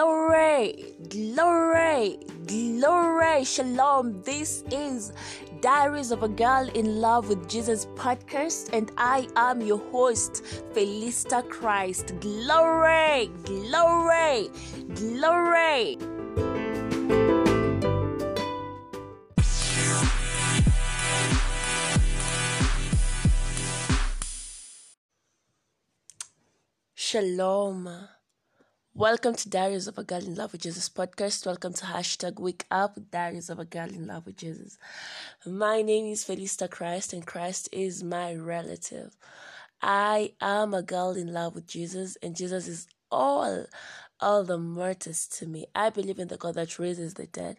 Glory, glory, glory. Shalom. This is Diaries of a Girl in Love with Jesus podcast, and I am your host, Felista Christ. Glory, glory, glory. Shalom. Welcome to Diaries of a Girl in Love with Jesus podcast. Welcome to hashtag Wake Up, Diaries of a Girl in Love with Jesus. My name is Felista Christ, and Christ is my relative. I am a girl in love with Jesus, and Jesus is all the martyrs to me. I believe in the God that raises the dead.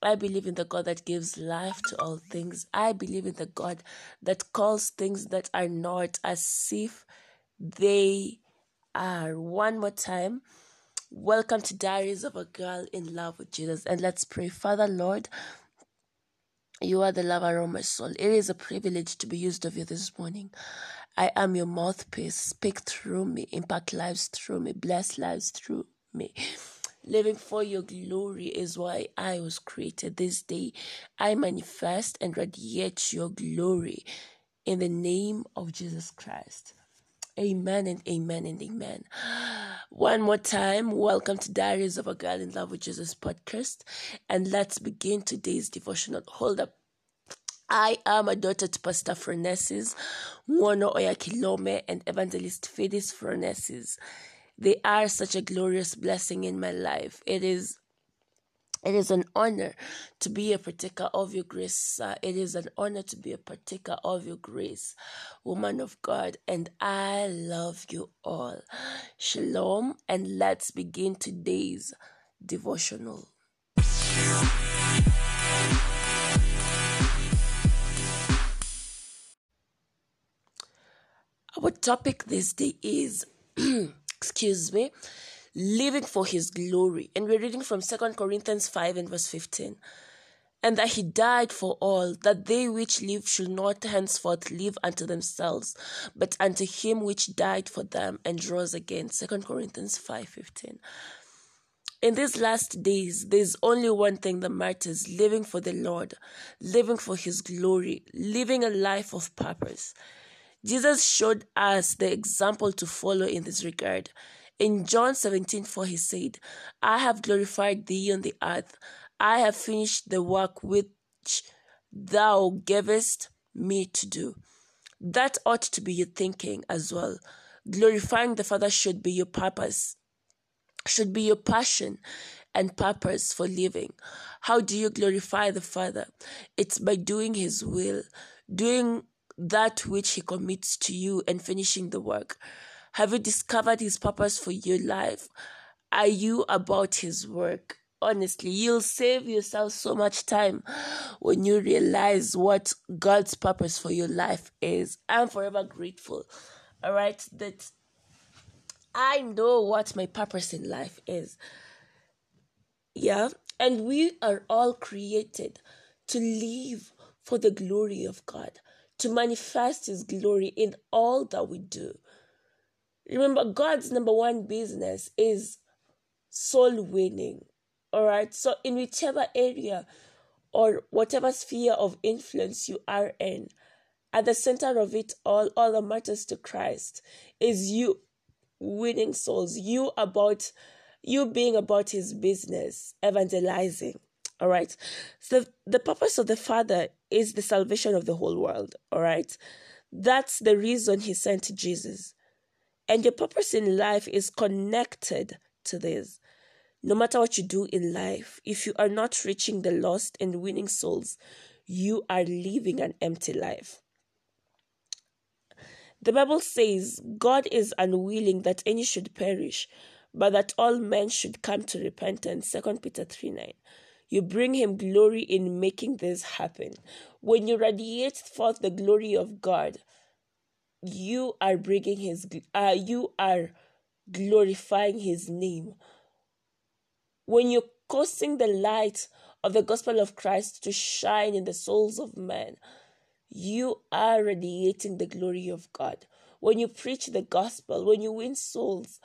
I believe in the God that gives life to all things. I believe in the God that calls things that are not as if they are. One more time, welcome to Diaries of a Girl in Love with Jesus, and let's pray. Father, Lord, you are the lover of my soul. It is a privilege to be used of you this morning. I am your mouthpiece. Speak through me, impact lives through me, bless lives through me. Living for your glory is why I was created. This day, I manifest and radiate your glory in the name of Jesus Christ. Amen and amen and amen. One more time, welcome to Diaries of a Girl in Love with Jesus podcast. And let's begin today's devotional. Hold up. I am a daughter to Pastor Fronesis, Mwono Oyakhilome, and Evangelist Fidelis Fronesis. They are such a glorious blessing in my life. It is an honor to be a partaker of your grace, sir. It is an honor to be a partaker of your grace, woman of God, and I love you all. Shalom, and let's begin today's devotional. Our topic this day is, living for his glory. And we're reading from 2 Corinthians 5 and verse 15. And that he died for all, that they which live should not henceforth live unto themselves, but unto him which died for them and rose again. 2 Corinthians 5:15. In these last days, there's only one thing that matters: living for the Lord, living for his glory, living a life of purpose. Jesus showed us the example to follow in this regard. In John 17:4, he said, I have glorified thee on the earth. I have finished the work which thou gavest me to do. That ought to be your thinking as well. Glorifying the Father should be your purpose, should be your passion and purpose for living. How do you glorify the Father? It's by doing his will, doing that which he commits to you and finishing the work. Have you discovered his purpose for your life? Are you about his work? Honestly, you'll save yourself so much time when you realize what God's purpose for your life is. I'm forever grateful, all right, that I know what my purpose in life is. Yeah, and we are all created to live for the glory of God, to manifest his glory in all that we do. Remember, God's number one business is soul winning, all right? So in whichever area or whatever sphere of influence you are in, at the center of it all that matters to Christ is you winning souls, you being about his business, evangelizing, all right? So the purpose of the Father is the salvation of the whole world, all right? That's the reason he sent Jesus. And your purpose in life is connected to this. No matter what you do in life, if you are not reaching the lost and winning souls, you are living an empty life. The Bible says, God is unwilling that any should perish, but that all men should come to repentance. 2 Peter 3:9. You bring him glory in making this happen. When you radiate forth the glory of God, you are bringing you are glorifying his name. When you're causing the light of the gospel of Christ to shine in the souls of men, you are radiating the glory of God. When you preach the gospel, when you win souls,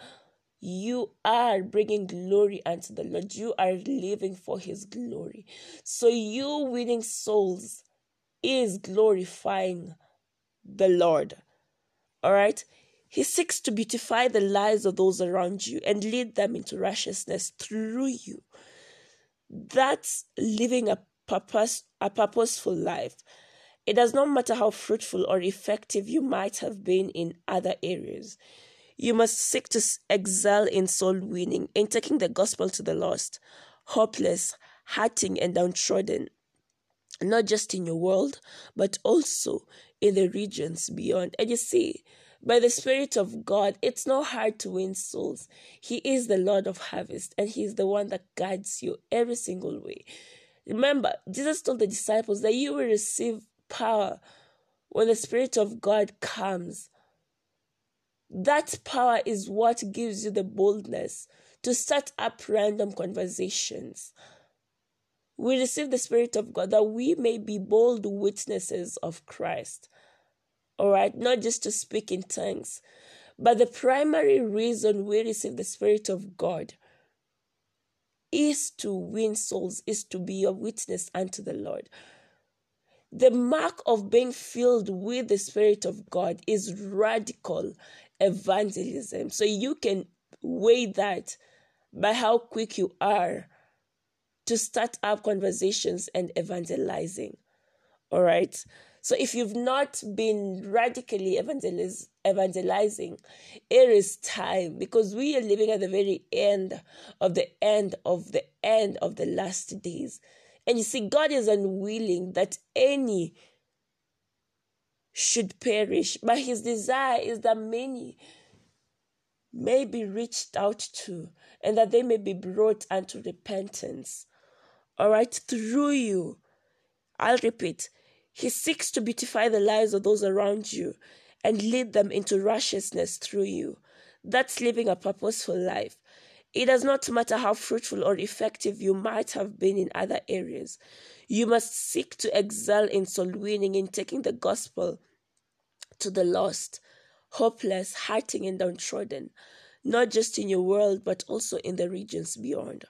you are bringing glory unto the Lord. You are living for his glory. So you winning souls is glorifying the Lord. All right? He seeks to beautify the lives of those around you and lead them into righteousness through you. That's living a purposeful life. It does not matter how fruitful or effective you might have been in other areas. You must seek to excel in soul winning, in taking the gospel to the lost, hopeless, hurting, and downtrodden, not just in your world, but also in the regions beyond. And you see, by the Spirit of God, it's not hard to win souls. He is the Lord of harvest, and he is the one that guides you every single way. Remember, Jesus told the disciples that you will receive power when the Spirit of God comes. That power is what gives you the boldness to start up random conversations. We receive the Spirit of God that we may be bold witnesses of Christ. All right, not just to speak in tongues, but the primary reason we receive the Spirit of God is to win souls, is to be a witness unto the Lord. The mark of being filled with the Spirit of God is radical evangelism. So you can weigh that by how quick you are to start up conversations and evangelizing. All right. So if you've not been radically evangelizing, it is time, because we are living at the very end of the last days. And you see, God is unwilling that any should perish, but his desire is that many may be reached out to and that they may be brought unto repentance. All right, through you. I'll repeat. He seeks to beautify the lives of those around you and lead them into righteousness through you. That's living a purposeful life. It does not matter how fruitful or effective you might have been in other areas. You must seek to excel in soul winning, in taking the gospel to the lost, hopeless, hurting, and downtrodden, not just in your world, but also in the regions beyond.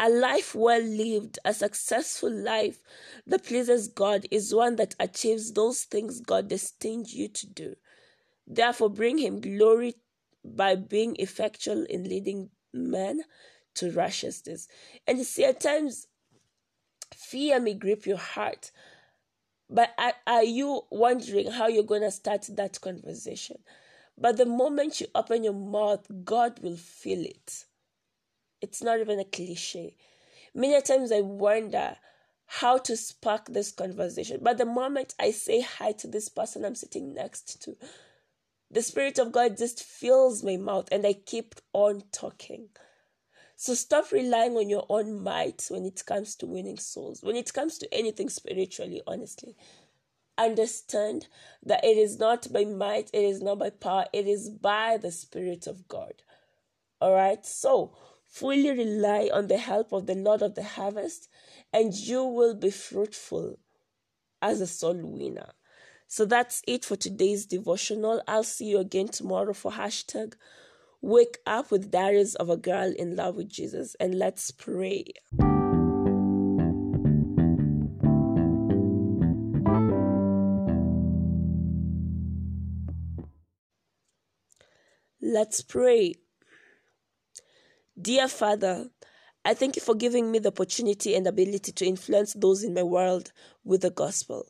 A life well lived, a successful life that pleases God, is one that achieves those things God destined you to do. Therefore, bring him glory by being effectual in leading man to righteousness. And you see, at times fear may grip your heart, but are you wondering how you're going to start that conversation? But the moment you open your mouth, God will feel it. It's not even a cliche. Many times I wonder how to spark this conversation, but the moment I say hi to this person I'm sitting next to, the Spirit of God just fills my mouth and I keep on talking. So stop relying on your own might when it comes to winning souls, when it comes to anything spiritually, honestly. Understand that it is not by might, it is not by power, it is by the Spirit of God. All right? So fully rely on the help of the Lord of the harvest and you will be fruitful as a soul winner. So that's it for today's devotional. I'll see you again tomorrow for hashtag Wake Up with Diaries of a Girl in Love with Jesus. And let's pray. Let's pray. Dear Father, I thank you for giving me the opportunity and ability to influence those in my world with the gospel.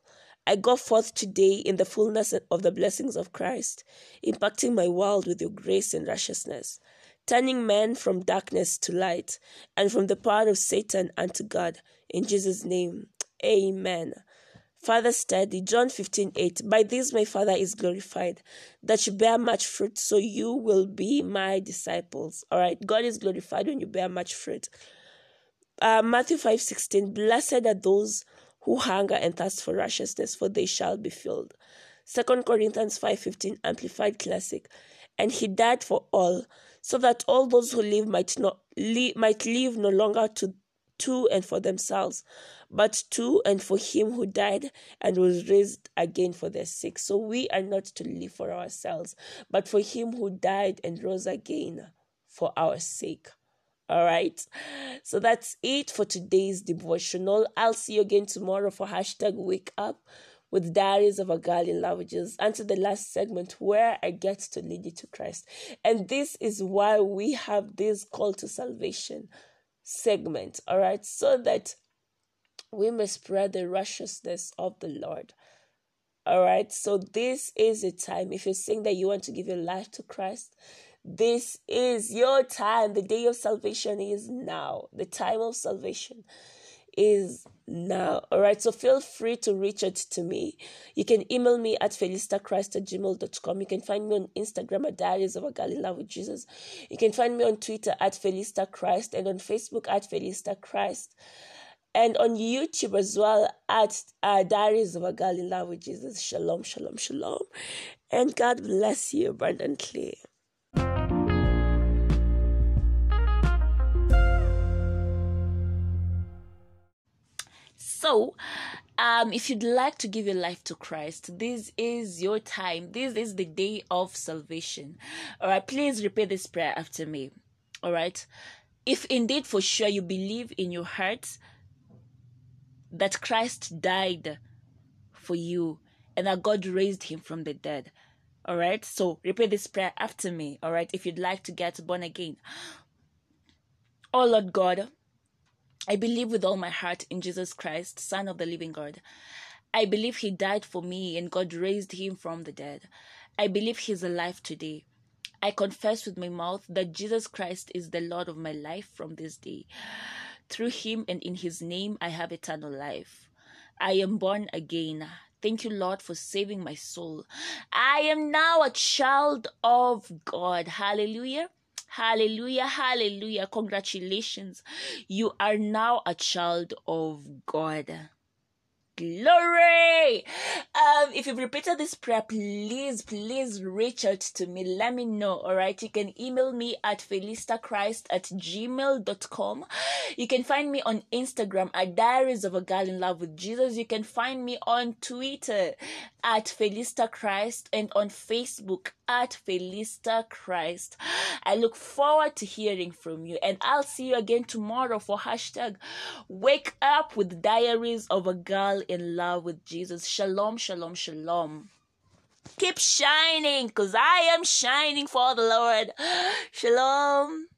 I go forth today in the fullness of the blessings of Christ, impacting my world with your grace and righteousness, turning men from darkness to light and from the power of Satan unto God. In Jesus' name, amen. Further study, John 15:8. By this my Father is glorified, that you bear much fruit, so you will be my disciples. All right, God is glorified when you bear much fruit. Matthew 5:16. Blessed are those who hunger and thirst for righteousness, for they shall be filled. 2 Corinthians 5:15 Amplified Classic. And he died for all, so that all those who live might live no longer to and for themselves, but to and for him who died and was raised again for their sake. So we are not to live for ourselves, but for him who died and rose again for our sake. All right. So that's it for today's devotional. I'll see you again tomorrow for #WakeUp with Diaries of a Girl in Love with Jesus, and to the last segment where I get to lead you to Christ. And this is why we have this call to salvation segment. All right. So that we may spread the righteousness of the Lord. All right. So this is a time, if you're saying that you want to give your life to Christ, this is your time. The day of salvation is now. The time of salvation is now. All right. So feel free to reach out to me. You can email me at felistachrist@gmail.com. You can find me on Instagram at Diaries of a Girl in Love with Jesus. You can find me on Twitter at felistachrist and on Facebook at felistachrist. And on YouTube as well at Diaries of a Girl in Love with Jesus. Shalom, shalom, shalom. And God bless you abundantly. So, if you'd like to give your life to Christ, this is your time. This is the day of salvation. All right, please repeat this prayer after me. All right. If indeed for sure you believe in your heart that Christ died for you and that God raised him from the dead. All right. So repeat this prayer after me. All right. If you'd like to get born again. Oh, Lord God, I believe with all my heart in Jesus Christ, Son of the living God. I believe he died for me and God raised him from the dead. I believe he's alive today. I confess with my mouth that Jesus Christ is the Lord of my life from this day. Through him and in his name, I have eternal life. I am born again. Thank you, Lord, for saving my soul. I am now a child of God. Hallelujah. Hallelujah. Hallelujah. Congratulations. You are now a child of God. Glory. If you've repeated this prayer, please reach out to me. Let me know. All right. You can email me at felistachrist@gmail.com. You can find me on Instagram at Diaries of a Girl in Love with Jesus. You can find me on Twitter at felistachrist and on Facebook at felistachrist. I look forward to hearing from you, and I'll see you again tomorrow for #WakeUp with Diaries of a Girl in Love with Jesus. Shalom, shalom, shalom. Keep shining, because I am shining for the Lord. Shalom.